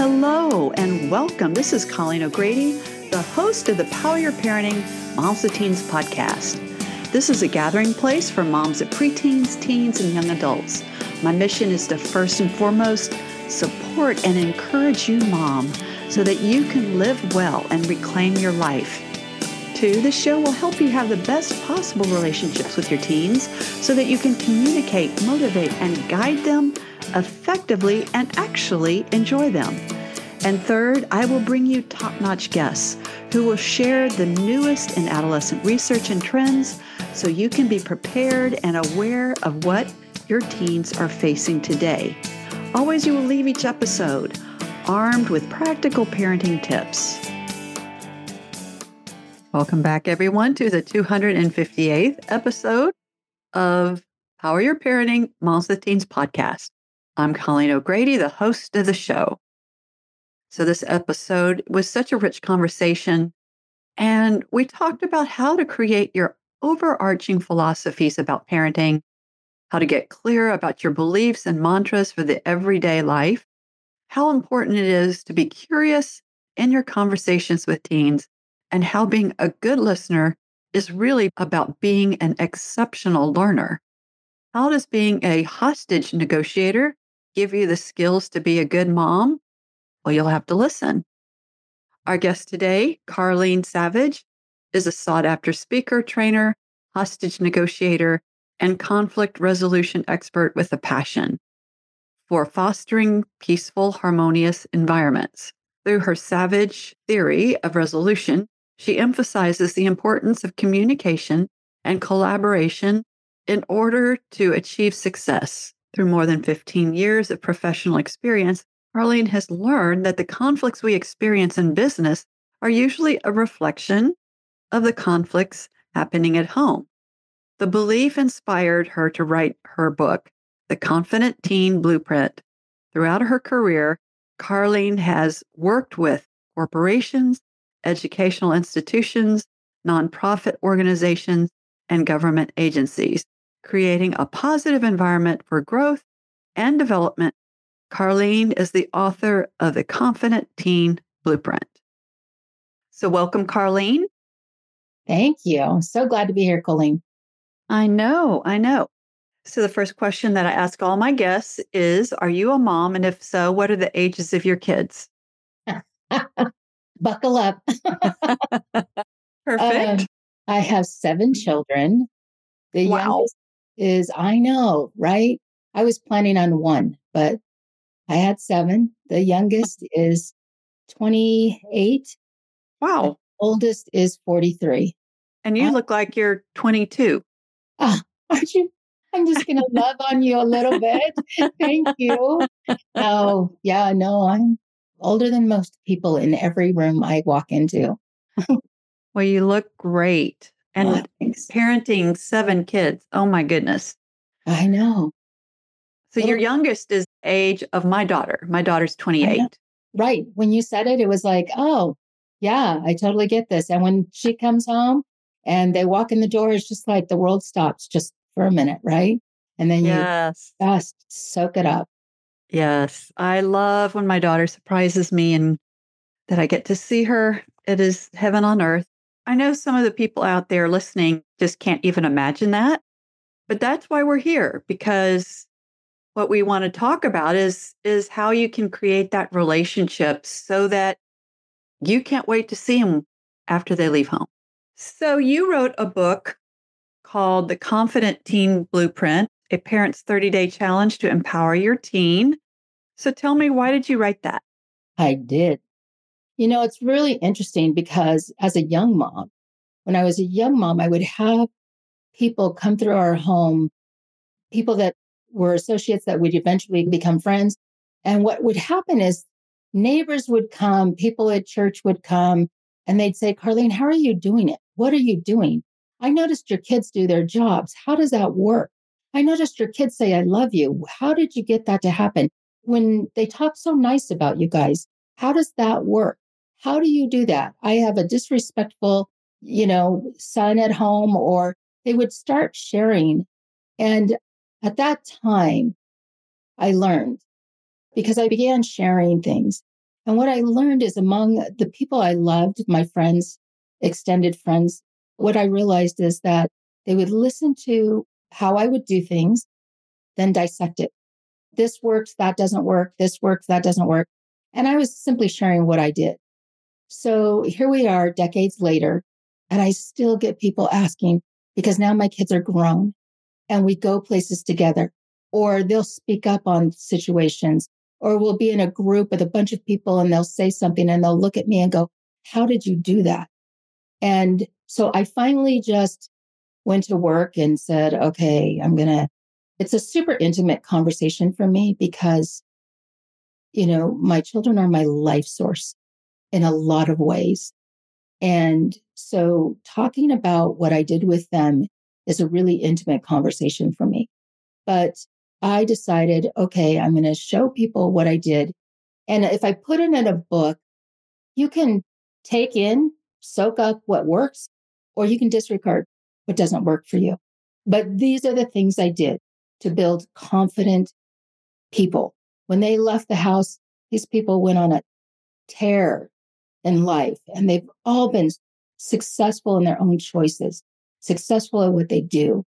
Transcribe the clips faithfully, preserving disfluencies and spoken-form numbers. Hello and welcome. This is Colleen O'Grady, the host of the Power Your Parenting Moms of Teens podcast. This is a gathering place for moms of preteens, teens, and young adults. My mission is to first and foremost support and encourage you, mom, so that you can live well and reclaim your life. Two, this show will help you have the best possible relationships with your teens so that you can communicate, motivate, and guide them effectively and actually enjoy them. And third, I will bring you top-notch guests who will share the newest in adolescent research and trends so you can be prepared and aware of what your teens are facing today. Always, you will leave each episode armed with practical parenting tips. Welcome back, everyone, to the two hundred fifty-eighth episode of Power Your Parenting Moms of Teens podcast. I'm Colleen O'Grady, the host of the show. So this episode was such a rich conversation, and we talked about how to create your overarching philosophies about parenting, how to get clear about your beliefs and mantras for the everyday life, how important it is to be curious in your conversations with teens, and how being a good listener is really about being an exceptional learner. How does being a hostage negotiator give you the skills to be a good mom? Well, you'll have to listen. Our guest today, Carlene Savage, is a sought-after speaker, trainer, hostage negotiator, and conflict resolution expert with a passion for fostering peaceful, harmonious environments. Through her Savage Theory of Resolution, she emphasizes the importance of communication and collaboration in order to achieve success. Through more than fifteen years of professional experience, Carleen has learned that the conflicts we experience in business are usually a reflection of the conflicts happening at home. The belief inspired her to write her book, The Confident Teen Blueprint. Throughout her career, Carleen has worked with corporations, educational institutions, nonprofit organizations, and government agencies, creating a positive environment for growth and development. Carleen is the author of The Confident Teen Blueprint. So welcome, Carleen. Thank you. I'm so glad to be here, Colleen. I know, I know. So the first question that I ask all my guests is, are you a mom? And if so, what are the ages of your kids? Buckle up. Perfect. Um, I have seven children. The wow. youngest is, I know, right? I was planning on one, but I had seven. The youngest is twenty-eight. Wow. The oldest is forty-three. And you uh, look like you're twenty-two. Uh, aren't you? I'm just going to love on you a little bit. Thank you. Oh, yeah, no, I'm older than most people in every room I walk into. Well, you look great. And oh, parenting seven kids. Oh, my goodness. I know. So well, your youngest is the age of my daughter. My daughter's twenty-eight. Right. When you said it, it was like, oh, yeah, I totally get this. And when she comes home and they walk in the door, it's just like the world stops just for a minute, right? And then yes. you just soak it up. Yes. I love when my daughter surprises me and that I get to see her. It is heaven on earth. I know some of the people out there listening just can't even imagine that, but that's why we're here, because what we want to talk about is, is how you can create that relationship so that you can't wait to see them after they leave home. So you wrote a book called The Confident Teen Blueprint, a parent's thirty-day challenge to empower your teen. So tell me, why did you write that? I did. You know, it's really interesting because as a young mom, when I was a young mom, I would have people come through our home, people that were associates that would eventually become friends. And what would happen is neighbors would come, people at church would come, and they'd say, Carleen, how are you doing it? What are you doing? I noticed your kids do their jobs. How does that work? I noticed your kids say, I love you. How did you get that to happen? When they talk so nice about you guys, how does that work? How do you do that? I have a disrespectful, you know, son at home, or they would start sharing. And at that time, I learned because I began sharing things. And what I learned is among the people I loved, my friends, extended friends, what I realized is that they would listen to how I would do things, then dissect it. This works, that doesn't work. This works, that doesn't work. And I was simply sharing what I did. So here we are decades later, and I still get people asking because now my kids are grown and we go places together, or they'll speak up on situations, or we'll be in a group with a bunch of people and they'll say something and they'll look at me and go, how did you do that? And so I finally just went to work and said, okay, I'm going to, it's a super intimate conversation for me because, you know, my children are my life source in a lot of ways. And so talking about what I did with them is a really intimate conversation for me. But I decided, okay, I'm going to show people what I did. And if I put it in a book, you can take in, soak up what works, or you can disregard what doesn't work for you. But these are the things I did to build confident people. When they left the house, these people went on a tear in life, and they've all been successful in their own choices, successful at what they do,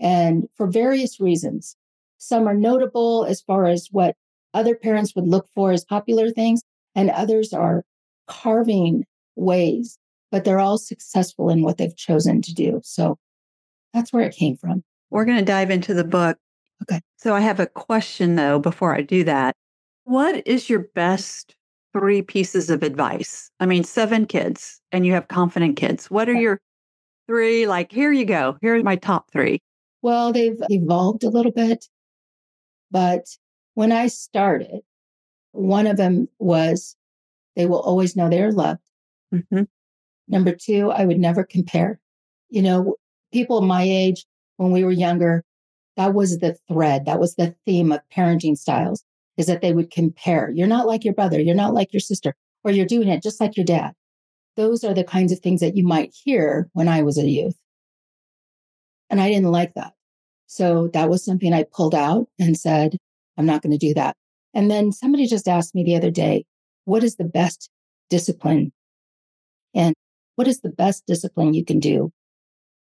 and for various reasons. Some are notable as far as what other parents would look for as popular things, and others are carving ways, but they're all successful in what they've chosen to do. So that's where it came from. We're going to dive into the book. Okay. So I have a question, though, before I do that. What is your best three pieces of advice? I mean, seven kids, and you have confident kids. What are your three? Like, here you go. Here are my top three. Well, they've evolved a little bit. But when I started, one of them was they will always know they're loved. Mm-hmm. Number two, I would never compare. You know, people my age, when we were younger, that was the thread. That was the theme of parenting styles, is that they would compare. You're not like your brother. You're not like your sister. Or you're doing it just like your dad. Those are the kinds of things that you might hear when I was a youth. And I didn't like that. So that was something I pulled out and said, I'm not going to do that. And then somebody just asked me the other day, what is the best discipline? And what is the best discipline you can do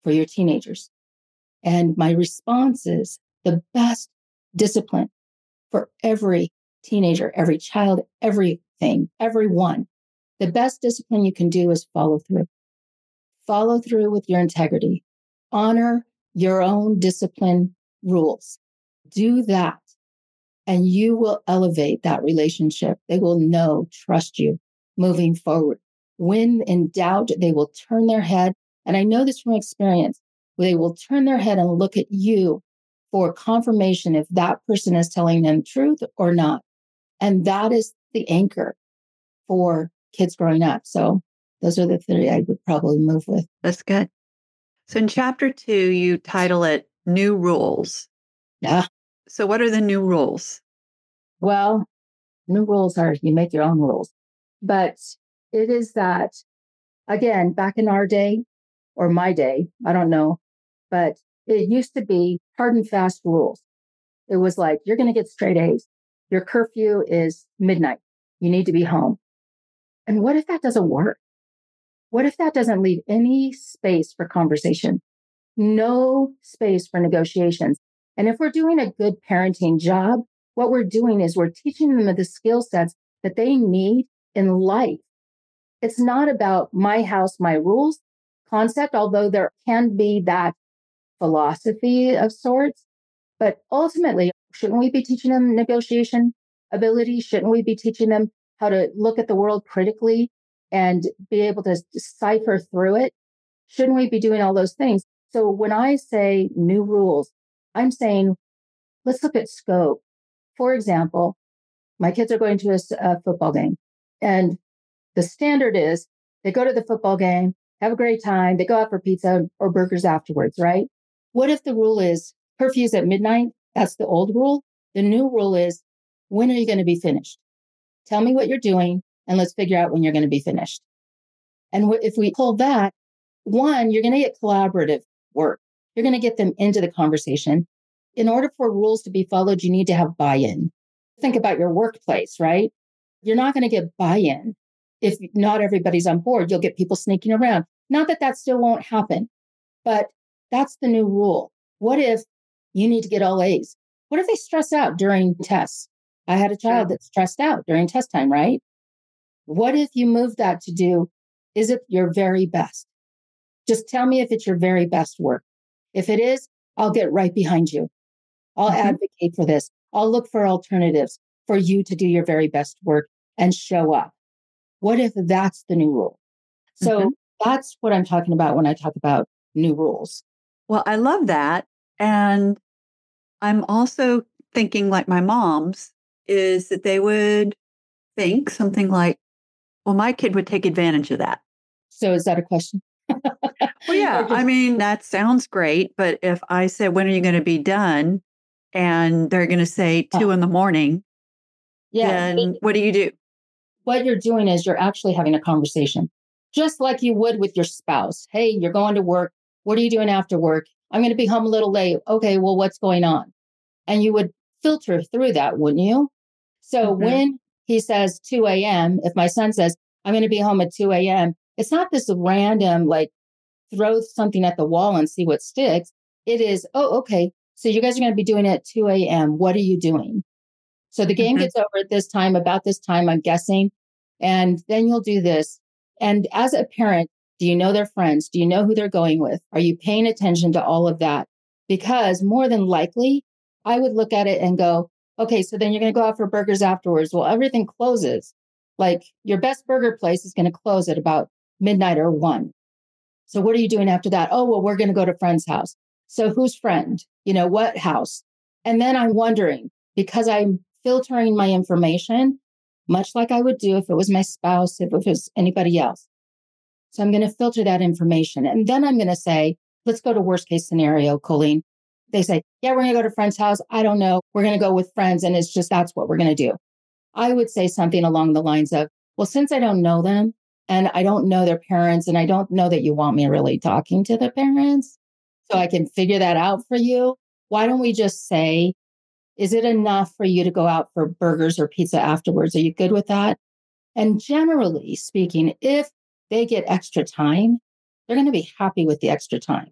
for your teenagers? And my response is the best discipline for every teenager, every child, everything, everyone. The best discipline you can do is follow through. Follow through with your integrity. Honor your own discipline rules. Do that, and you will elevate that relationship. They will know, trust you moving forward. When in doubt, they will turn their head. And I know this from experience. They will turn their head and look at you for confirmation if that person is telling them truth or not. And that is the anchor for kids growing up. So those are the three I would probably move with. That's good. So in chapter two, you title it New Rules. Yeah. So what are the new rules? Well, new rules are you make your own rules. But it is that, again, back in our day or my day, I don't know, but it used to be hard and fast rules. It was like, you're going to get straight A's. Your curfew is midnight. You need to be home. And what if that doesn't work? What if that doesn't leave any space for conversation? No space for negotiations. And if we're doing a good parenting job, what we're doing is we're teaching them the skill sets that they need in life. It's not about my house, my rules concept, although there can be that philosophy of sorts. But ultimately, shouldn't we be teaching them negotiation ability? Shouldn't we be teaching them how to look at the world critically and be able to decipher through it? Shouldn't we be doing all those things? So when I say new rules, I'm saying, let's look at scope. For example, my kids are going to a, a football game, and the standard is they go to the football game, have a great time, they go out for pizza or burgers afterwards, right? What if the rule is curfews at midnight? That's the old rule. The new rule is, when are you going to be finished? Tell me what you're doing, and let's figure out when you're going to be finished. And wh- if we pull that, one, you're going to get collaborative work. You're going to get them into the conversation. In order for rules to be followed, you need to have buy-in. Think about your workplace, right? You're not going to get buy-in. If not everybody's on board, you'll get people sneaking around. Not that that still won't happen, but that's the new rule. What if you need to get all A's? What if they stress out during tests? I had a child that stressed out during test time, right? What if you move that to do, is it your very best? Just tell me if it's your very best work. If it is, I'll get right behind you. I'll mm-hmm. advocate for this. I'll look for alternatives for you to do your very best work and show up. What if that's the new rule? So mm-hmm. that's what I'm talking about when I talk about new rules. Well, I love that. And I'm also thinking like my mom's is that they would think something like, well, my kid would take advantage of that. So is that a question? Well, yeah, I mean, that sounds great. But if I said, when are you going to be done? And they're going to say two oh. in the morning. Yeah. Then it, what do you do? What you're doing is you're actually having a conversation, just like you would with your spouse. Hey, you're going to work. What are you doing after work? I'm going to be home a little late. Okay, well, what's going on? And you would filter through that, wouldn't you? So mm-hmm. when he says two a.m., if my son says, I'm going to be home at two a.m., it's not this random, like, throw something at the wall and see what sticks. It is, oh, okay, so you guys are going to be doing it at two a.m. What are you doing? So the game mm-hmm. gets over at this time, about this time, I'm guessing. And then you'll do this. And as a parent, do you know their friends? Do you know who they're going with? Are you paying attention to all of that? Because more than likely, I would look at it and go, okay, so then you're going to go out for burgers afterwards. Well, everything closes. Like your best burger place is going to close at about midnight or one. So what are you doing after that? Oh, well, we're going to go to friend's house. So whose friend? You know, what house? And then I'm wondering, because I'm filtering my information, much like I would do if it was my spouse, if it was anybody else. So I'm going to filter that information. And then I'm going to say, let's go to worst case scenario, Colleen. They say, yeah, we're going to go to friend's house. I don't know. We're going to go with friends. And it's just, that's what we're going to do. I would say something along the lines of, well, since I don't know them, and I don't know their parents, and I don't know that you want me really talking to the parents, so I can figure that out for you. Why don't we just say, is it enough for you to go out for burgers or pizza afterwards? Are you good with that? And generally speaking, if they get extra time, they're going to be happy with the extra time.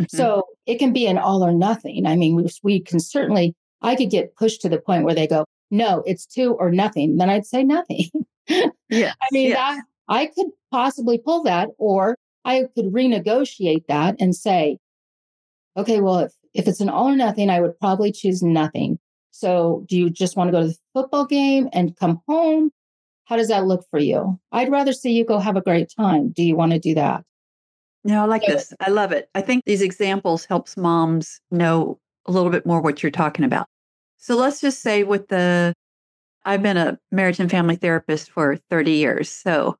Mm-hmm. So it can be an all or nothing. I mean, we, we can certainly, I could get pushed to the point where they go, no, it's two or nothing. Then I'd say nothing. Yes, I mean, yes. that. I could possibly pull that, or I could renegotiate that and say, okay, well, if, if it's an all or nothing, I would probably choose nothing. So do you just want to go to the football game and come home? How does that look for you? I'd rather see you go have a great time. Do you want to do that? No, I like so, this. I love it. I think these examples helps moms know a little bit more what you're talking about. So let's just say with the, I've been a marriage and family therapist for thirty years. So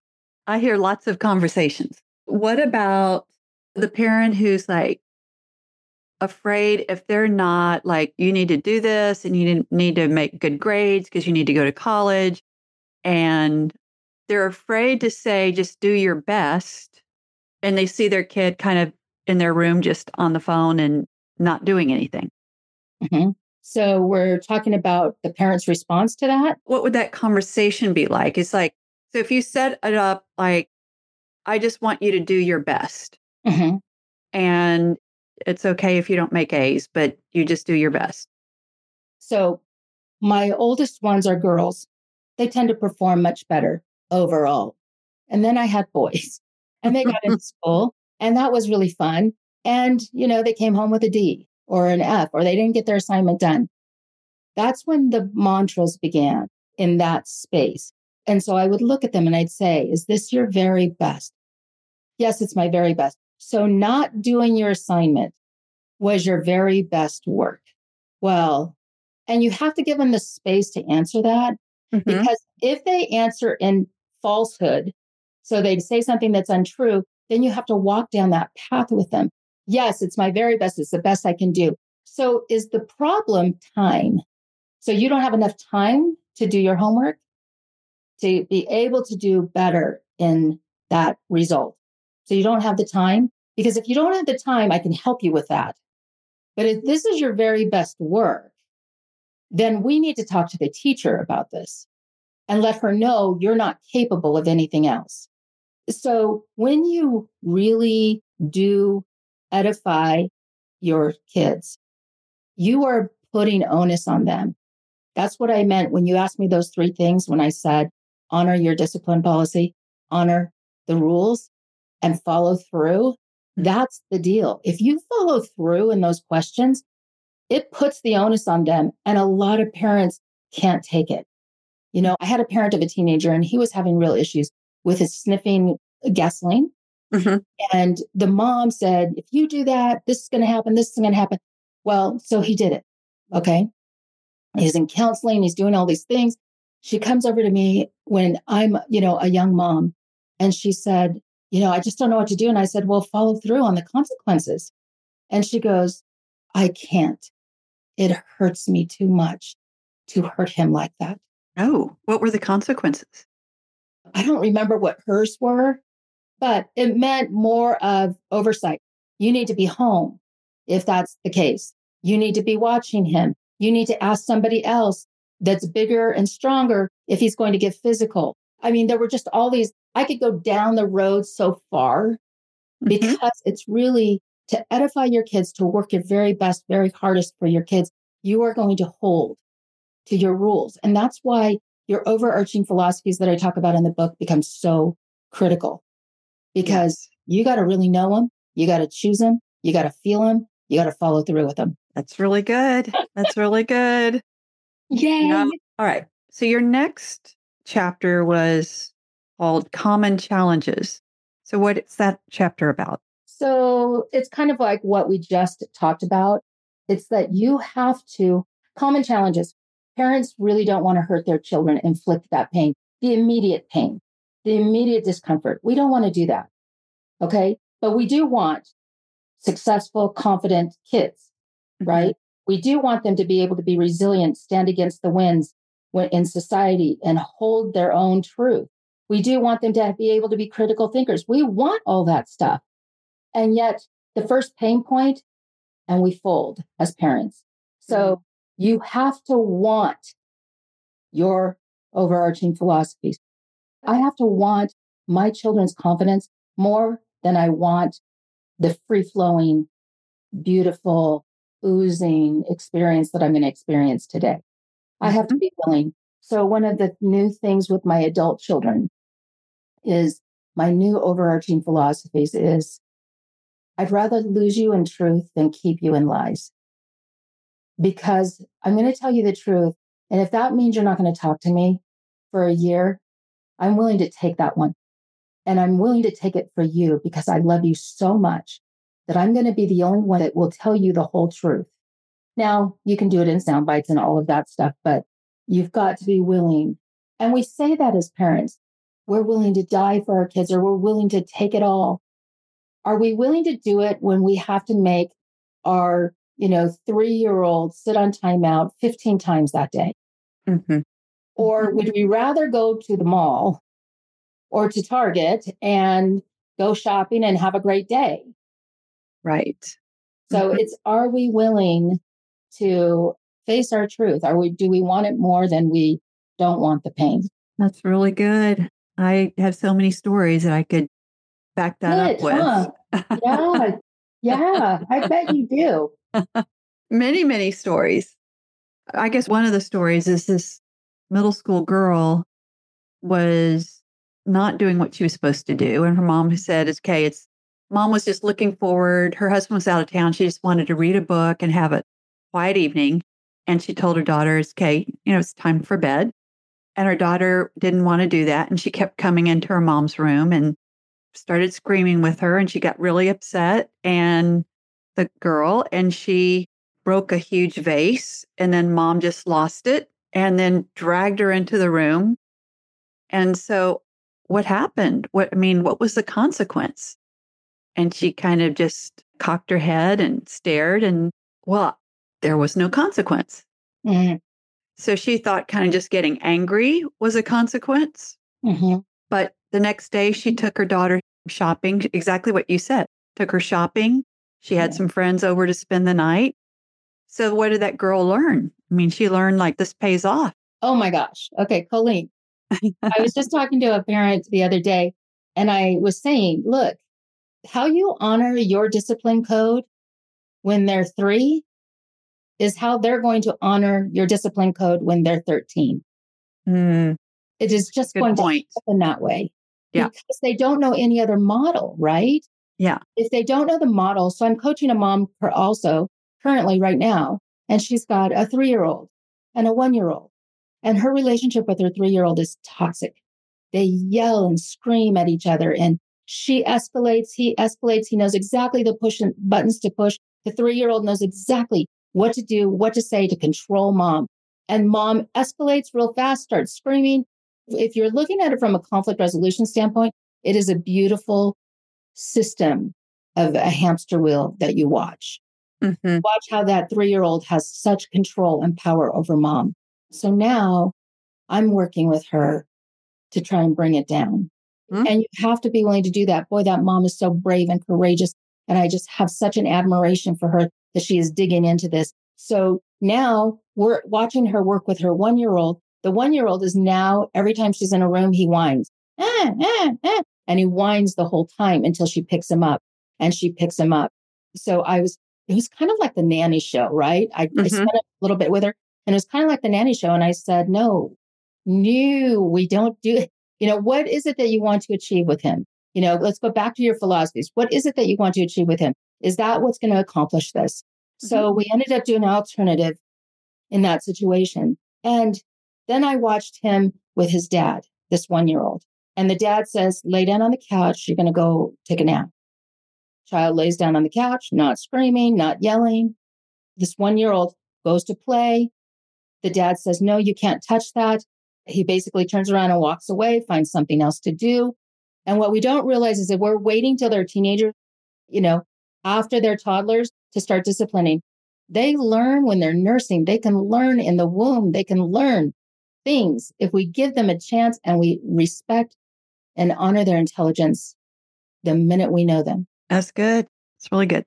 I hear lots of conversations. What about the parent who's like afraid if they're not like, you need to do this and you need to make good grades because you need to go to college. And they're afraid to say, just do your best. And they see their kid kind of in their room, just on the phone and not doing anything. Mm-hmm. So we're talking about the parent's response to that. What would that conversation be like? It's like, so if you set it up like, I just want you to do your best mm-hmm. and it's okay if you don't make A's, but you just do your best. So my oldest ones are girls. They tend to perform much better overall. And then I had boys and they got into school and that was really fun. And, you know, they came home with a D or an F or they didn't get their assignment done. That's when the mantras began in that space. And so I would look at them and I'd say, is this your very best? Yes, it's my very best. So not doing your assignment was your very best work. Well, and you have to give them the space to answer that mm-hmm. because if they answer in falsehood, so they say something that's untrue, then you have to walk down that path with them. Yes, it's my very best. It's the best I can do. So is the problem time? So you don't have enough time to do your homework? To be able to do better in that result. So you don't have the time, because if you don't have the time, I can help you with that. But if this is your very best work, then we need to talk to the teacher about this. and let her know you're not capable of anything else. So when you really do edify your kids, you are putting onus on them. That's what I meant when you asked me those three things when I said, honor your discipline policy, honor the rules, and follow through. That's the deal. If you follow through in those questions, it puts the onus on them. And a lot of parents can't take it. You know, I had a parent of a teenager and he was having real issues with his sniffing gasoline. Mm-hmm. And the mom said, if you do that, this is going to happen. This is going to happen. Well, so he did it. Okay. He's in counseling. He's doing all these things. She comes over to me when I'm, you know, a young mom. And she said, you know, I just don't know what to do. And I said, well, follow through on the consequences. And she goes, I can't. It hurts me too much to hurt him like that. Oh, what were the consequences? I don't remember what hers were, but it meant more of oversight. You need to be home if that's the case. You need to be watching him. You need to ask somebody else that's bigger and stronger if he's going to get physical. I mean, there were just all these, I could go down the road so far mm-hmm. because it's really to edify your kids, to work your very best, very hardest for your kids. You are going to hold to your rules. And that's why your overarching philosophies that I talk about in the book become so critical, because you got to really know them. You got to choose them. You got to feel them. You got to follow through with them. That's really good. That's really good. Yay. Yeah. All right. So your next chapter was called Common Challenges. So what is that chapter about? So it's kind of like what we just talked about. It's that you have to, common challenges. Parents really don't want to hurt their children, inflict that pain, the immediate pain, the immediate discomfort. We don't want to do that. Okay. But we do want successful, confident kids, right? Mm-hmm. We do want them to be able to be resilient, stand against the winds in society and hold their own truth. We do want them to be able to be critical thinkers. We want all that stuff. And yet the first pain point, and we fold as parents. So mm-hmm. you have to want your overarching philosophies. I have to want my children's confidence more than I want the free-flowing, beautiful, oozing experience that I'm going to experience today. I have to be willing. So one of the new things with my adult children is my new overarching philosophies is I'd rather lose you in truth than keep you in lies. Because I'm going to tell you the truth. And if that means you're not going to talk to me for a year, I'm willing to take that one. And I'm willing to take it for you because I love you so much that I'm going to be the only one that will tell you the whole truth. Now, you can do it in sound bites and all of that stuff, but you've got to be willing. And we say that as parents. We're willing to die for our kids, or we're willing to take it all. Are we willing to do it when we have to make our you know, three-year-old sit on timeout fifteen times that day? Mm-hmm. Or would we rather go to the mall or to Target and go shopping and have a great day? Right. So mm-hmm. it's, are we willing to face our truth? Are we, do we want it more than we don't want the pain? That's really good. I have so many stories that I could back that good, up with. Huh? Yeah. Yeah. I bet you do. Many, many stories. I guess one of the stories is this middle school girl was not doing what she was supposed to do. And her mom said, okay, it's mom was just looking forward. Her husband was out of town. She just wanted to read a book and have a quiet evening. And she told her daughter, okay, you know, it's time for bed. And her daughter didn't want to do that. And she kept coming into her mom's room and started screaming with her. And she got really upset. And the girl, and she broke a huge vase, and then mom just lost it and then dragged her into the room. And so what happened? What, I mean, what was the consequence? And she kind of just cocked her head and stared, and well, there was no consequence. Mm-hmm. So she thought kind of just getting angry was a consequence. Mm-hmm. But the next day she took her daughter shopping, exactly what you said, took her shopping. She had some friends over to spend the night. So what did that girl learn? I mean, she learned like this pays off. Oh my gosh. Okay, Colleen, I was just talking to a parent the other day, and I was saying, look, how you honor your discipline code when they're three is how they're going to honor your discipline code when they're thirteen. Mm. It is just Good going point. to happen that way. Yeah. Because they don't know any other model, right? Yeah. If they don't know the model, so I'm coaching a mom also currently right now, and she's got a three-year-old and a one-year-old, and her relationship with her three-year-old is toxic. They yell and scream at each other, and she escalates, he escalates, he knows exactly the push buttons to push. The three-year-old knows exactly what to do, what to say to control mom. And mom escalates real fast, starts screaming. If you're looking at it from a conflict resolution standpoint, it is a beautiful system of a hamster wheel that you watch. Mm-hmm. Watch how that three-year-old has such control and power over mom. So now I'm working with her to try and bring it down. Mm-hmm. And you have to be willing to do that. Boy, that mom is so brave and courageous. And I just have such an admiration for her that she is digging into this. So now we're watching her work with her one-year-old. The one-year-old is now, every time she's in a room, he whines. Ah, ah, ah, and he whines the whole time until she picks him up and she picks him up. So I was, it was kind of like the nanny show, right? I, mm-hmm. I spent a little bit with her and it was kind of like the nanny show. And I said, no, no, we don't do it. You know, what is it that you want to achieve with him? You know, let's go back to your philosophies. What is it that you want to achieve with him? Is that what's going to accomplish this? Mm-hmm. So we ended up doing an alternative in that situation. And then I watched him with his dad, this one-year-old. And the dad says, lay down on the couch. You're going to go take a nap. Child lays down on the couch, not screaming, not yelling. This one-year-old goes to play. The dad says, no, you can't touch that. He basically turns around and walks away, finds something else to do. And what we don't realize is that we're waiting till they're teenagers, you know, after they're toddlers to start disciplining. They learn when they're nursing. They can learn in the womb. They can learn things if we give them a chance and we respect and honor their intelligence the minute we know them. That's good. It's really good.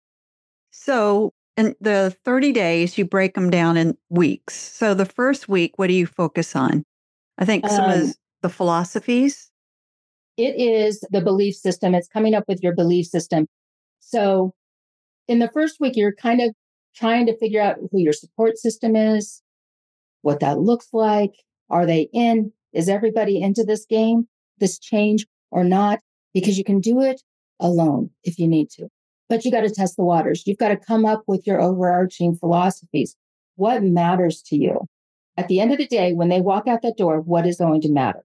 So in the thirty days, you break them down in weeks. So the first week, what do you focus on? I think some um, of the philosophies. It is the belief system. It's coming up with your belief system. So in the first week, you're kind of trying to figure out who your support system is, what that looks like. Are they in? Is everybody into this game, this change or not? Because you can do it alone if you need to. But you got to test the waters. You've got to come up with your overarching philosophies. What matters to you? At the end of the day, when they walk out that door, what is going to matter?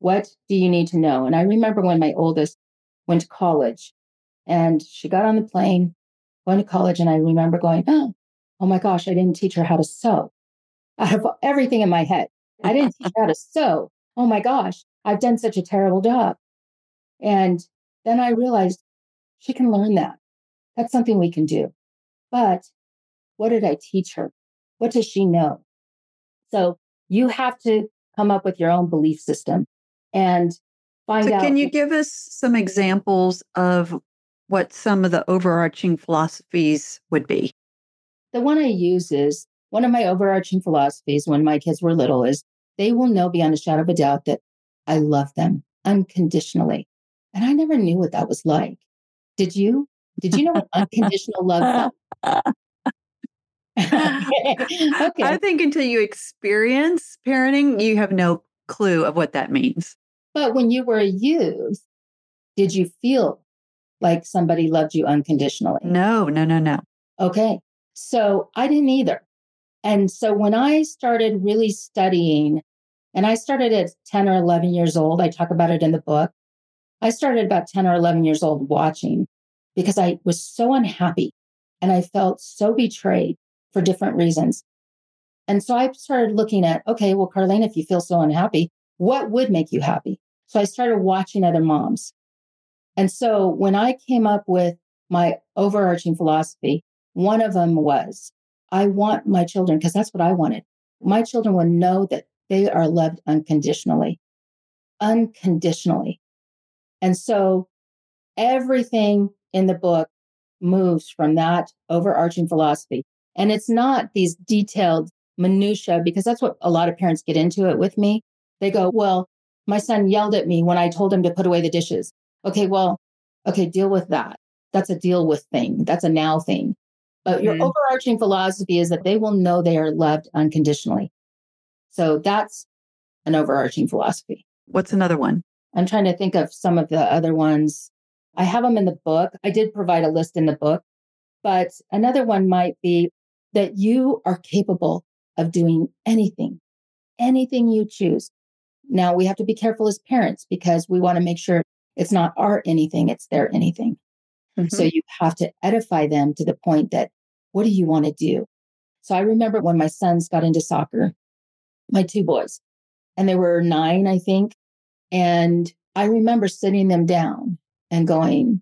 What do you need to know? And I remember when my oldest went to college and she got on the plane, went to college, and I remember going, oh, oh my gosh, I didn't teach her how to sew. Out of everything in my head, I didn't teach her how to sew. Oh my gosh, I've done such a terrible job. And then I realized she can learn that. That's something we can do. But what did I teach her? What does she know? So you have to come up with your own belief system and find out. So can you give us some examples of what some of the overarching philosophies would be? The one I use is, one of my overarching philosophies when my kids were little is they will know beyond a shadow of a doubt that I love them unconditionally. And I never knew what that was like. Did you? Did you know what unconditional love was? Okay. Okay. I think until you experience parenting, you have no clue of what that means. But when you were a youth, did you feel like somebody loved you unconditionally? No, no, no, no. Okay. So I didn't either. And so when I started really studying, and I started at ten or eleven years old, I talk about it in the book. I started about ten or eleven years old watching because I was so unhappy and I felt so betrayed for different reasons. And so I started looking at, okay, well, Karleen, if you feel so unhappy, what would make you happy? So I started watching other moms. And so when I came up with my overarching philosophy, one of them was, I want my children, because that's what I wanted. My children will know that they are loved unconditionally, unconditionally. And so everything in the book moves from that overarching philosophy. And it's not these detailed minutiae, because that's what a lot of parents get into it with me. They go, well, my son yelled at me when I told him to put away the dishes. Okay, well, okay, deal with that. That's a deal with thing. That's a now thing. But mm-hmm. your overarching philosophy is that they will know they are loved unconditionally. So that's an overarching philosophy. What's another one? I'm trying to think of some of the other ones. I have them in the book. I did provide a list in the book. But another one might be that you are capable of doing anything, anything you choose. Now, we have to be careful as parents because we want to make sure it's not our anything, it's their anything. Mm-hmm. So you have to edify them to the point that, what do you want to do? So I remember when my sons got into soccer, my two boys, and they were nine, I think. And I remember sitting them down and going,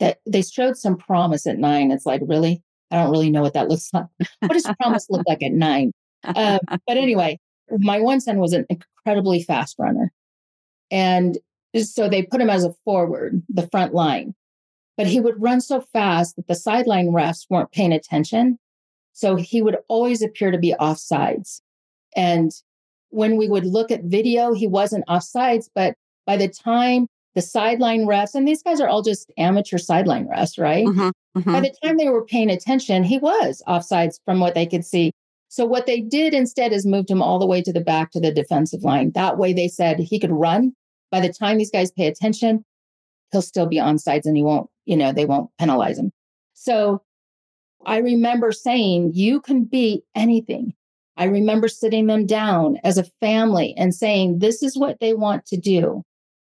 that they showed some promise at nine. It's like, really? I don't really know what that looks like. What does promise look like at nine? Um, but anyway, my one son was an incredibly fast runner. And so they put him as a forward, the front line. But he would run so fast that the sideline refs weren't paying attention. So he would always appear to be offsides. And when we would look at video, he wasn't offsides. But by the time the sideline refs, and these guys are all just amateur sideline refs, right? Mm-hmm, mm-hmm. By the time they were paying attention, he was offsides from what they could see. So what they did instead is moved him all the way to the back to the defensive line. That way they said he could run. By the time these guys pay attention, he'll still be onsides and he won't, you know, they won't penalize him. So I remember saying, you can be anything. I remember sitting them down as a family and saying, this is what they want to do.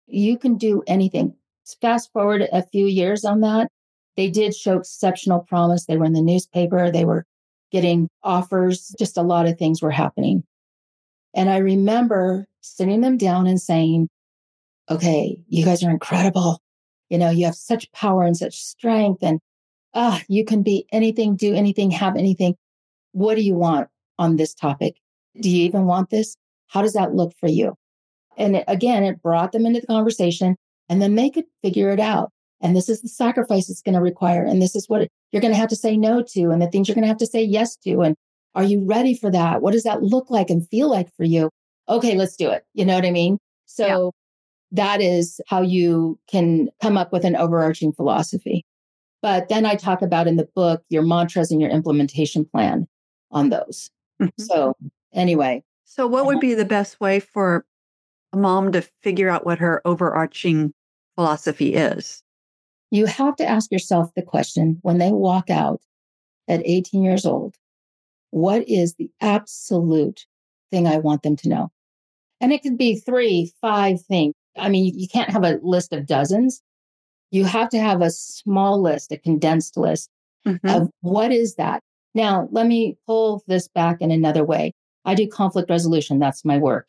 You can do anything. Fast forward a few years on that. They did show exceptional promise. They were in the newspaper. They were getting offers. Just a lot of things were happening. And I remember sitting them down and saying, okay, you guys are incredible. You know, you have such power and such strength. And ah, uh, you can be anything, do anything, have anything. What do you want on this topic? Do you even want this? How does that look for you? And it, again, it brought them into the conversation and then they could figure it out. And this is the sacrifice it's going to require. And this is what it, you're going to have to say no to and the things you're going to have to say yes to. And are you ready for that? What does that look like and feel like for you? Okay, let's do it. You know what I mean? So yeah. That is how you can come up with an overarching philosophy. But then I talk about in the book, your mantras and your implementation plan on those. Mm-hmm. So anyway. So what would be the best way for a mom to figure out what her overarching philosophy is? You have to ask yourself the question, when they walk out at eighteen years old, what is the absolute thing I want them to know? And it could be three, five things. I mean, you can't have a list of dozens. You have to have a small list, a condensed list mm-hmm. of what is that? Now, let me pull this back in another way. I do conflict resolution. That's my work.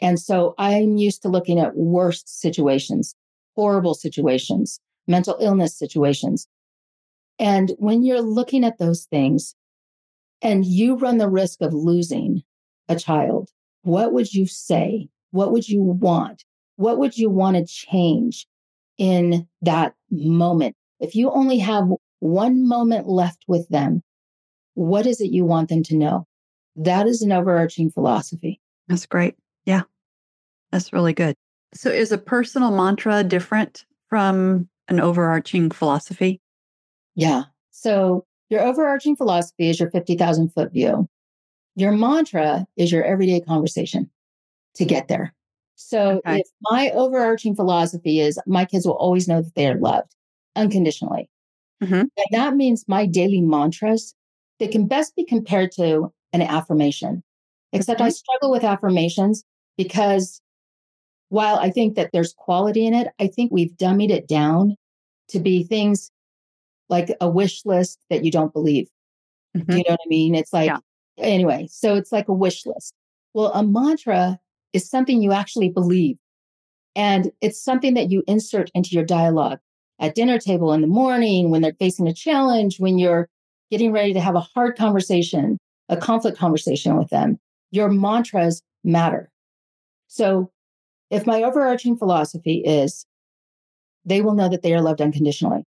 And so I'm used to looking at worst situations, horrible situations, mental illness situations. And when you're looking at those things and you run the risk of losing a child, what would you say? What would you want? What would you want to change in that moment? If you only have one moment left with them, what is it you want them to know? That is an overarching philosophy. That's great. Yeah, that's really good. So is a personal mantra different from an overarching philosophy? Yeah. So your overarching philosophy is your fifty thousand foot view. Your mantra is your everyday conversation to get there. So okay. If my overarching philosophy is my kids will always know that they are loved unconditionally. Mm-hmm. And that means my daily mantras, they can best be compared to an affirmation, except mm-hmm. I struggle with affirmations. Because while I think that there's quality in it, I think we've dummied it down to be things like a wish list that you don't believe. Mm-hmm. Do you know what I mean? It's like, yeah. Anyway, so it's like a wish list. Well, a mantra is something you actually believe. And it's something that you insert into your dialogue at dinner table in the morning, when they're facing a challenge, when you're getting ready to have a hard conversation, a conflict conversation with them. Your mantras matter. So if my overarching philosophy is they will know that they are loved unconditionally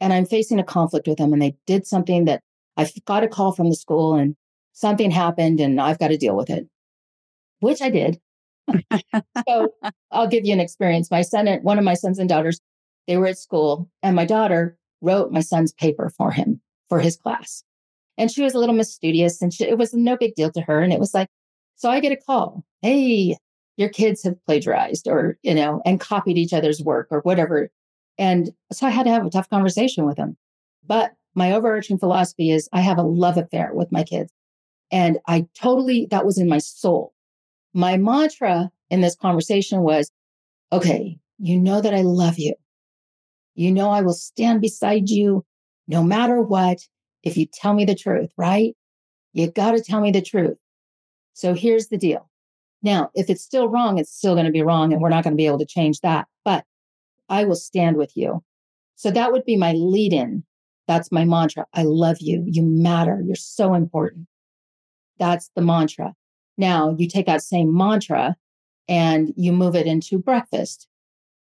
and I'm facing a conflict with them and they did something that I've got a call from the school and something happened and I've got to deal with it, which I did. So I'll give you an experience. My son, and one of my sons and daughters, they were at school, and my daughter wrote my son's paper for him, for his class. And she was a little misstudious, and she, it was no big deal to her. And it was like, so I get a call, hey, your kids have plagiarized or, you know, and copied each other's work or whatever. And so I had to have a tough conversation with them. But my overarching philosophy is I have a love affair with my kids. And I totally, that was in my soul. My mantra in this conversation was, okay, you know that I love you. You know, I will stand beside you no matter what, if you tell me the truth, right? You got to tell me the truth. So here's the deal. Now, if it's still wrong, it's still going to be wrong, and we're not going to be able to change that, but I will stand with you. So that would be my lead-in. That's my mantra. I love you. You matter. You're so important. That's the mantra. Now, you take that same mantra and you move it into breakfast,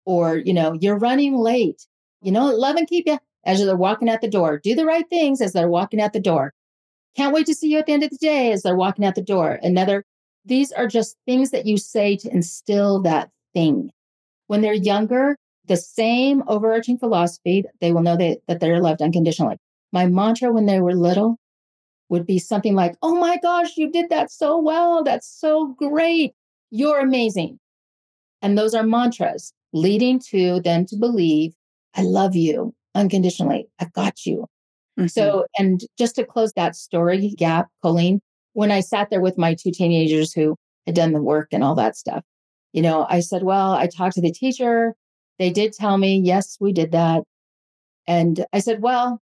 or, you know, you're running late. You know, love and keep you as they're walking out the door. Do the right things as they're walking out the door. Can't wait to see you at the end of the day as they're walking out the door. Another, these are just things that you say to instill that thing. When they're younger, the same overarching philosophy, they will know that, that they're loved unconditionally. My mantra when they were little would be something like, oh my gosh, you did that so well. That's so great. You're amazing. And those are mantras leading to them to believe, I love you unconditionally. I've got you. Mm-hmm. So, and just to close that story gap, Colleen, when I sat there with my two teenagers who had done the work and all that stuff, you know, I said, well, I talked to the teacher. They did tell me, yes, we did that. And I said, well,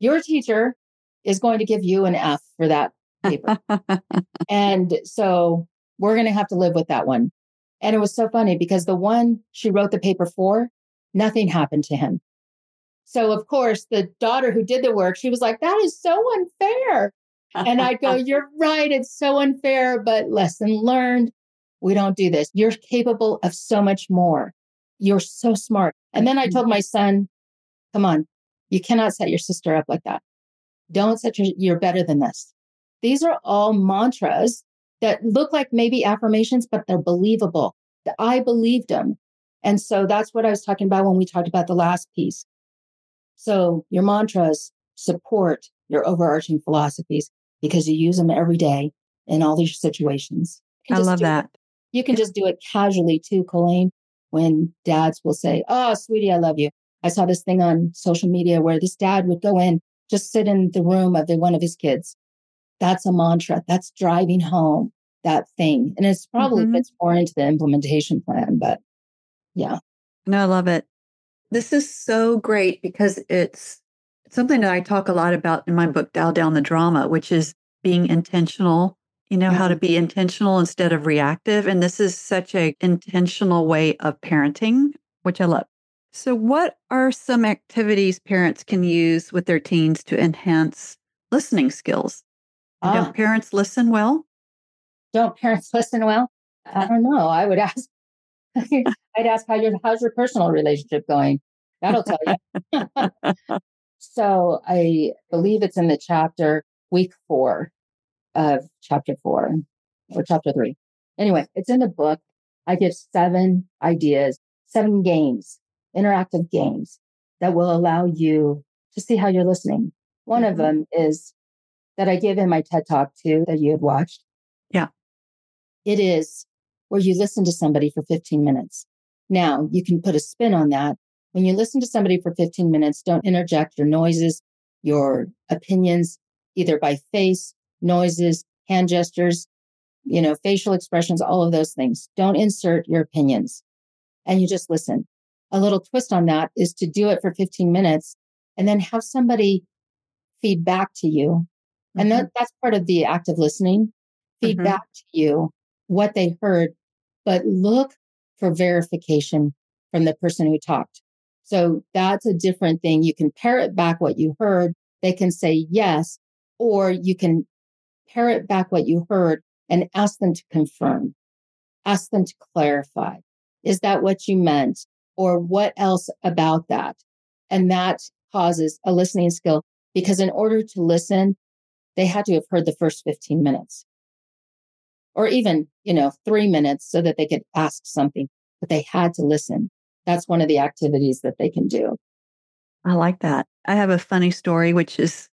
your teacher is going to give you an F for that paper. And so we're going to have to live with that one. And it was so funny because the one she wrote the paper for, nothing happened to him. So of course, the daughter who did the work, she was like, that is so unfair. And I'd go, you're right. It's so unfair, but lesson learned. We don't do this. You're capable of so much more. You're so smart. And then I told my son, come on, you cannot set your sister up like that. Don't set your, you're better than this. These are all mantras that look like maybe affirmations, but they're believable. I believed them. And so that's what I was talking about when we talked about the last piece. So your mantras support your overarching philosophies because you use them every day in all these situations. I love that. It. You can just do it casually too, Colleen. When dads will say, oh, sweetie, I love you. I saw this thing on social media where this dad would go in, just sit in the room of the, one of his kids. That's a mantra. That's driving home that thing. And it's probably mm-hmm. fits more into the implementation plan, but yeah. No, I love it. This is so great because it's something that I talk a lot about in my book, Dial Down the Drama, which is being intentional. You know, how to be intentional instead of reactive. And this is such an intentional way of parenting, which I love. So what are some activities parents can use with their teens to enhance listening skills? Ah. Don't parents listen well? Don't parents listen well? I don't know. I would ask, I'd ask, how your, how's your personal relationship going? That'll tell you. So I believe it's in the chapter week four. Of chapter four or chapter three. Anyway, it's in the book. I give seven ideas, seven games, interactive games that will allow you to see how you're listening. One mm-hmm. of them is that I give in my TED Talk too, that you had watched. Yeah. It is where you listen to somebody for fifteen minutes. Now you can put a spin on that. When you listen to somebody for fifteen minutes, don't interject your noises, your opinions, either by face, noises, hand gestures, you know, facial expressions, all of those things. Don't insert your opinions. And you just listen. A little twist on that is to do it for fifteen minutes and then have somebody feed back to you. Mm-hmm. And that, that's part of the active listening. Feed mm-hmm. back to you what they heard, but look for verification from the person who talked. So that's a different thing. You can parrot back what you heard. They can say yes, or you can parrot back what you heard and ask them to confirm. Ask them to clarify. Is that what you meant? Or what else about that? And that causes a listening skill because in order to listen, they had to have heard the first fifteen minutes or even, you know, three minutes so that they could ask something, but they had to listen. That's one of the activities that they can do. I like that. I have a funny story, which is,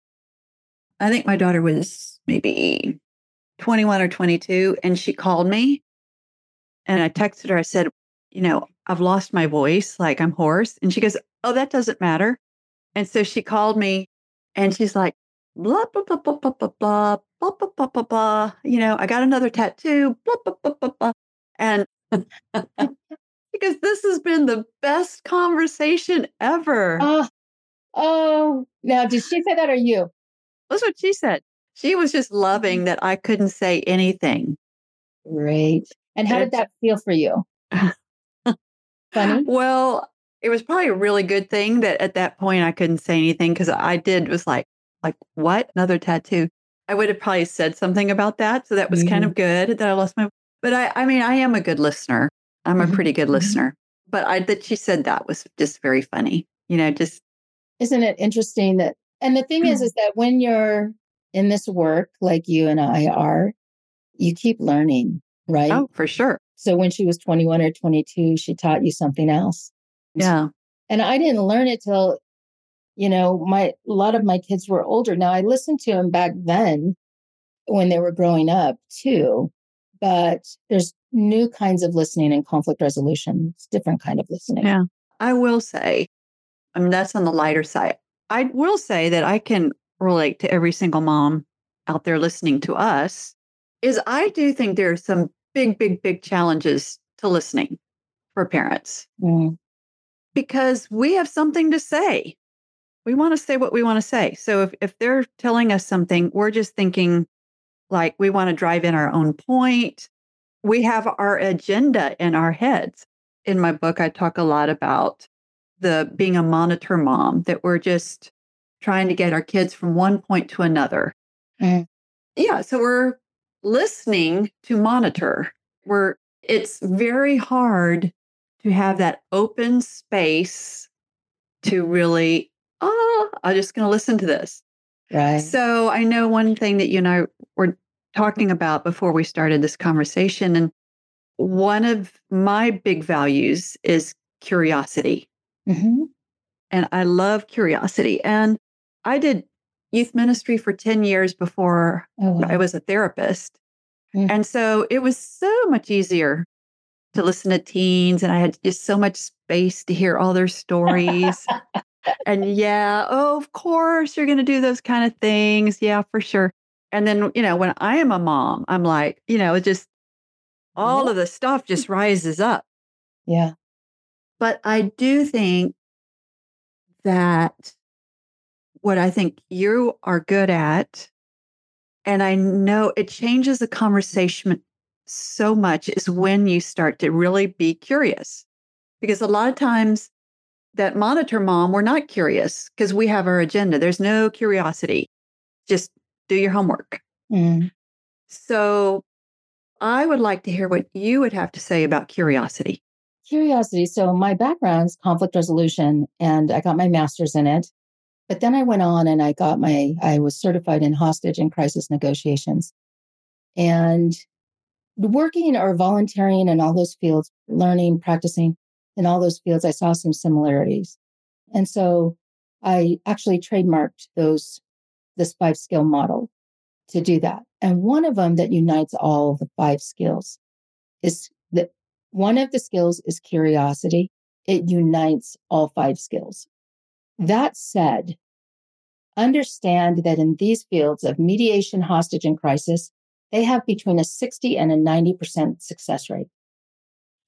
I think my daughter was maybe twenty-one or twenty-two, and she called me and I texted her. I said, you know, I've lost my voice, like I'm hoarse. And she goes, oh, that doesn't matter. And so she called me and she's like, blah, blah, blah, blah, blah, blah, blah, blah, blah, blah, blah, blah. You know, I got another tattoo, blah, blah, blah, blah, blah. And because this has been the best conversation ever. Oh, oh, now, did she say that or you? That's what she said. She was just loving that I couldn't say anything. Great. And how did that feel for you? Funny? Well, it was probably a really good thing that at that point I couldn't say anything, because I did was like, like, what? Another tattoo? I would have probably said something about that. So that was mm-hmm. kind of good that I lost my, but I, I mean, I am a good listener. I'm mm-hmm. a pretty good listener, but I, that she said that was just very funny, you know, just. Isn't it interesting that, and the thing mm-hmm. is, is that when you're in this work, like you and I are, you keep learning, right? Oh, for sure. So when she was twenty-one or twenty-two, she taught you something else. Yeah. And I didn't learn it till, you know, my, a lot of my kids were older. Now I listened to them back then when they were growing up too, but there's new kinds of listening and conflict resolution. It's different kind of listening. Yeah. I will say, I mean, that's on the lighter side. I will say that I can relate to every single mom out there listening to us is I do think there are some big, big, big challenges to listening for parents mm. because we have something to say. We want to say what we want to say. So if, if they're telling us something, we're just thinking like we want to drive in our own point. We have our agenda in our heads. In my book, I talk a lot about the being a monitor mom, that we're just trying to get our kids from one point to another. Mm. Yeah. So we're listening to monitor. We're, it's very hard to have that open space to really oh, I'm just going to listen to this. Right. So I know one thing that you and I were talking about before we started this conversation, and one of my big values is curiosity. Mm-hmm. And I love curiosity. And I did youth ministry for ten years before oh, wow. I was a therapist. Mm-hmm. And so it was so much easier to listen to teens. And I had just so much space to hear all their stories. And yeah, oh, of course, you're going to do those kind of things. Yeah, for sure. And then, you know, when I am a mom, I'm like, you know, just all of the stuff just rises up. Yeah. But I do think that what I think you are good at, and I know it changes the conversation so much, is when you start to really be curious. Because a lot of times, that monitor mom, we're not curious because we have our agenda. There's no curiosity. Just do your homework. Mm. So I would like to hear what you would have to say about curiosity. Curiosity. So my background's conflict resolution, and I got my master's in it. But then I went on and I got my, I was certified in hostage and crisis negotiations. And working or volunteering in all those fields, learning, practicing, in all those fields, I saw some similarities. And so I actually trademarked those, this five skill model to do that. And one of them that unites all the five skills is that one of the skills is curiosity. It unites all five skills. That said, understand that in these fields of mediation, hostage, and crisis, they have between a sixty and a ninety percent success rate.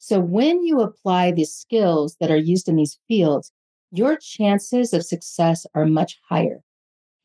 So when you apply the skills that are used in these fields, your chances of success are much higher.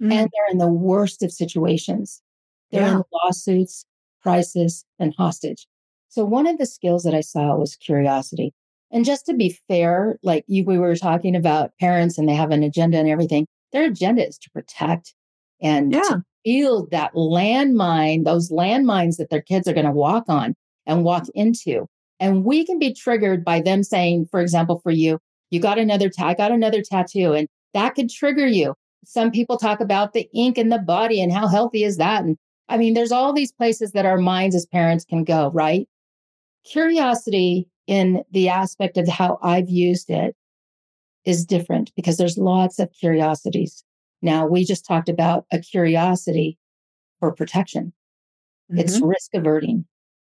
Mm. And they're in the worst of situations. They're yeah. in lawsuits, crisis, and hostage. So one of the skills that I saw was curiosity. And just to be fair, like you, we were talking about parents and they have an agenda and everything. Their agenda is to protect and yeah. to build that landmine, those landmines that their kids are going to walk on and walk into. And we can be triggered by them saying, for example, for you, you got another, t- I got another tattoo, and that could trigger you. Some people talk about the ink in the body and how healthy is that? And I mean, there's all these places that our minds as parents can go, right? Curiosity in the aspect of how I've used it is different because there's lots of curiosities. Now, we just talked about a curiosity for protection. Mm-hmm. It's risk averting.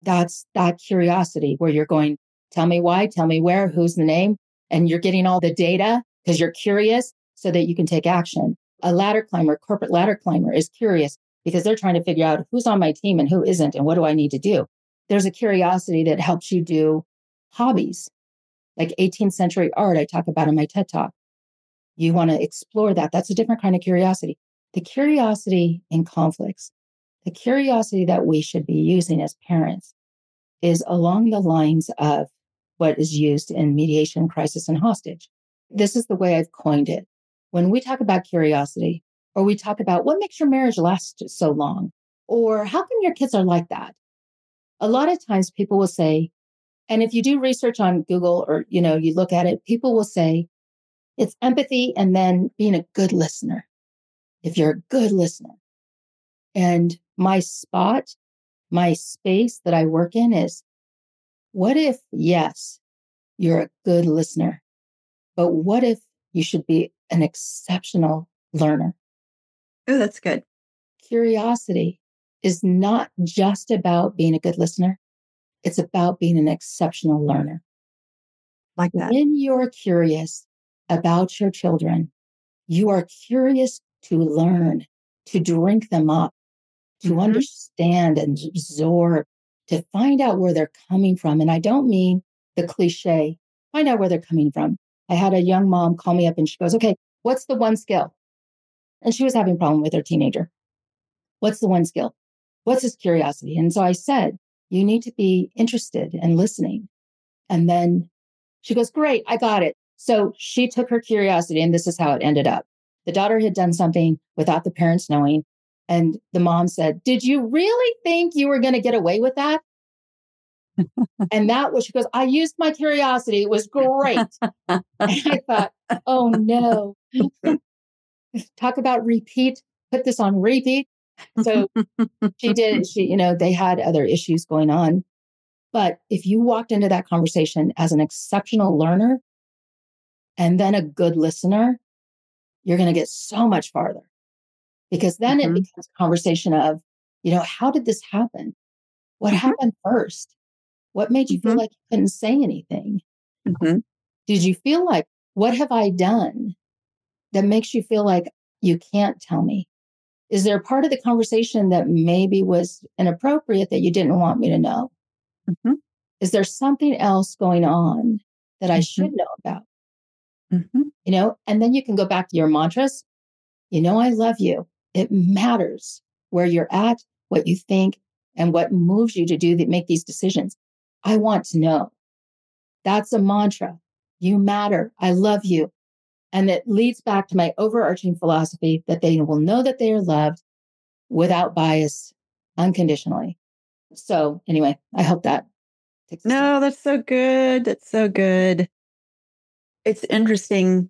That's that curiosity where you're going, tell me why, tell me where, who's the name, and you're getting all the data because you're curious so that you can take action. A ladder climber, corporate ladder climber is curious because they're trying to figure out who's on my team and who isn't and what do I need to do. There's a curiosity that helps you do hobbies, like eighteenth century art I talk about in my TED Talk. You want to explore that. That's a different kind of curiosity. The curiosity in conflicts, the curiosity that we should be using as parents is along the lines of what is used in mediation, crisis, and hostage. This is the way I've coined it. When we talk about curiosity, or we talk about what makes your marriage last so long, or how come your kids are like that? A lot of times people will say, and if you do research on Google or, you know, you look at it, people will say it's empathy and then being a good listener. If you're a good listener. And my spot, my space that I work in is, what if, yes, you're a good listener, but what if you should be an exceptional learner? Oh, that's good. Curiosity is not just about being a good listener. It's about being an exceptional learner. Like that. When you're curious about your children, you are curious to learn, to drink them up, to mm-hmm. understand and absorb, to find out where they're coming from. And I don't mean the cliche, find out where they're coming from. I had a young mom call me up and she goes, okay, what's the one skill? And she was having a problem with her teenager. What's the one skill? What's his curiosity? And so I said, you need to be interested and listening. And then she goes, great, I got it. So she took her curiosity and this is how it ended up. The daughter had done something without the parents knowing. And the mom said, did you really think you were going to get away with that? And that was, she goes, I used my curiosity. It was great. And I thought, oh no. Talk about repeat, put this on repeat. So she did, she, you know, they had other issues going on. But if you walked into that conversation as an exceptional learner and then a good listener, you're going to get so much farther because then mm-hmm. it becomes a conversation of, you know, how did this happen? What mm-hmm. happened first? What made you mm-hmm. feel like you couldn't say anything? Mm-hmm. Did you feel like, what have I done that makes you feel like you can't tell me? Is there a part of the conversation that maybe was inappropriate that you didn't want me to know? Mm-hmm. Is there something else going on that I mm-hmm. should know about? Mm-hmm. You know, and then you can go back to your mantras. You know, I love you. It matters where you're at, what you think, and what moves you to do that, make these decisions. I want to know. That's a mantra. You matter. I love you. And it leads back to my overarching philosophy that they will know that they are loved without bias, unconditionally. So anyway, I hope that takes no, time. That's so good. That's so good. It's interesting.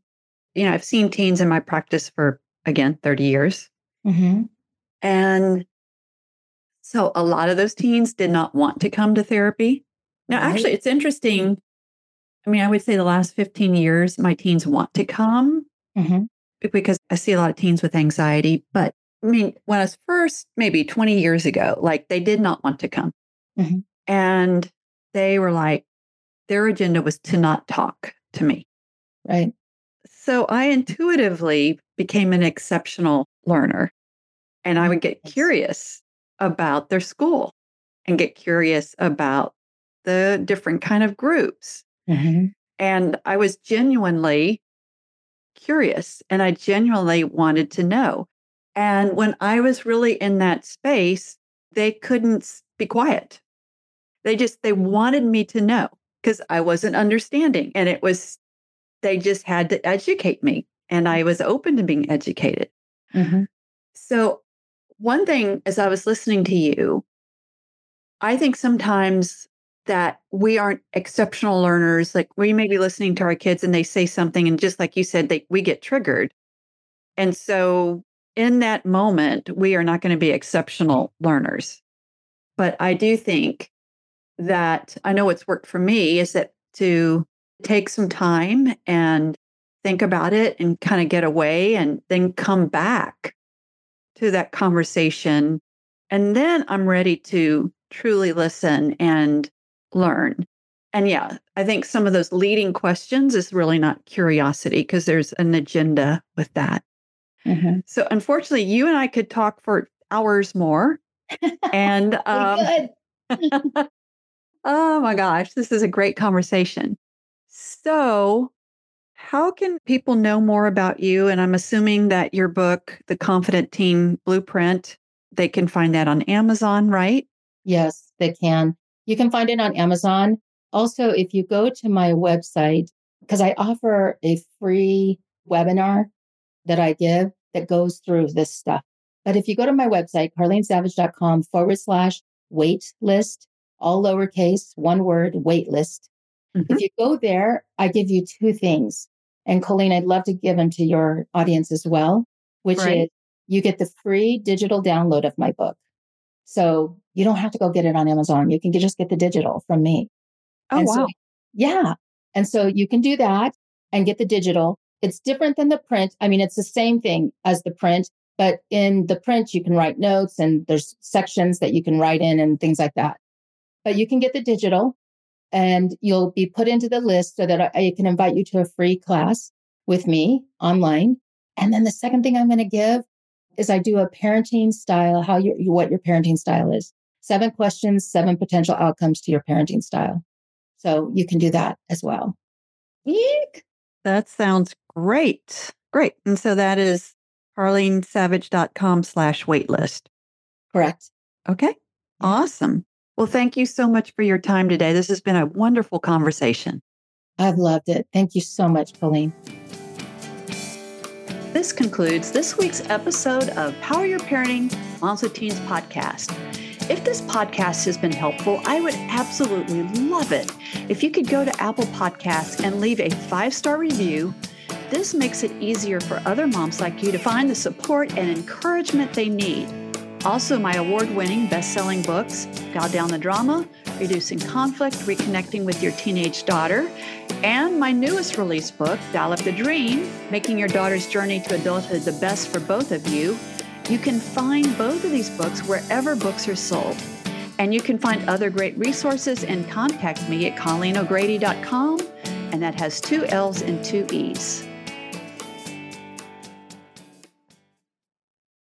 You know, I've seen teens in my practice for, again, thirty years. Mm-hmm. And so a lot of those teens did not want to come to therapy. Now, right. Actually, it's interesting. I mean, I would say the last fifteen years, my teens want to come mm-hmm. because I see a lot of teens with anxiety. But I mean, when I was first, maybe twenty years ago, like they did not want to come. Mm-hmm. And they were like, their agenda was to not talk to me. Right. So I intuitively became an exceptional learner and I would get curious about their school and get curious about the different kind of groups. Mm-hmm. And I was genuinely curious and I genuinely wanted to know. And when I was really in that space, they couldn't be quiet. They just, they wanted me to know because I wasn't understanding. And it was, they just had to educate me. And I was open to being educated. Mm-hmm. So one thing, as I was listening to you, I think sometimes that we aren't exceptional learners. Like we may be listening to our kids and they say something and just like you said, they, we get triggered. And so in that moment, we are not going to be exceptional learners. But I do think that, I know what's worked for me is that to take some time and think about it and kind of get away and then come back to that conversation. And then I'm ready to truly listen and learn. And yeah, I think some of those leading questions is really not curiosity because there's an agenda with that. Mm-hmm. So unfortunately, you and I could talk for hours more. And um, oh my gosh, this is a great conversation. So how can people know more about you? And I'm assuming that your book, The Confident Teen Blueprint, they can find that on Amazon, right? Yes, they can. You can find it on Amazon. Also, if you go to my website, because I offer a free webinar that I give that goes through this stuff. But if you go to my website, karleen savage dot com forward slash wait list, all lowercase, one word, wait list. Mm-hmm. If you go there, I give you two things. And Colleen, I'd love to give them to your audience as well, which right. is you get the free digital download of my book. So you don't have to go get it on Amazon. You can just get the digital from me. Oh, and wow. So, yeah. And so you can do that and get the digital. It's different than the print. I mean, it's the same thing as the print, but in the print, you can write notes and there's sections that you can write in and things like that. But you can get the digital and you'll be put into the list so that I, I can invite you to a free class with me online. And then the second thing I'm going to give is I do a parenting style, how you, what your parenting style is. Seven questions, seven potential outcomes to your parenting style. So you can do that as well. Eek. That sounds great. Great. And so that is karleensavage.com slash waitlist. Correct. Okay. Awesome. Well, thank you so much for your time today. This has been a wonderful conversation. I've loved it. Thank you so much, Colleen. This concludes this week's episode of Power Your Parenting Moms of Teens podcast. If this podcast has been helpful, I would absolutely love it if you could go to Apple Podcasts and leave a five-star review. This makes it easier for other moms like you to find the support and encouragement they need. Also, my award-winning best-selling books, Dial Down the Drama, Reducing Conflict, Reconnecting with Your Teenage Daughter, and my newest release book, Dial-Up the Dream, Making Your Daughter's Journey to Adulthood the Best for Both of You. You can find both of these books wherever books are sold. And you can find other great resources and contact me at colleen o'grady dot com. And that has two L's and two E's.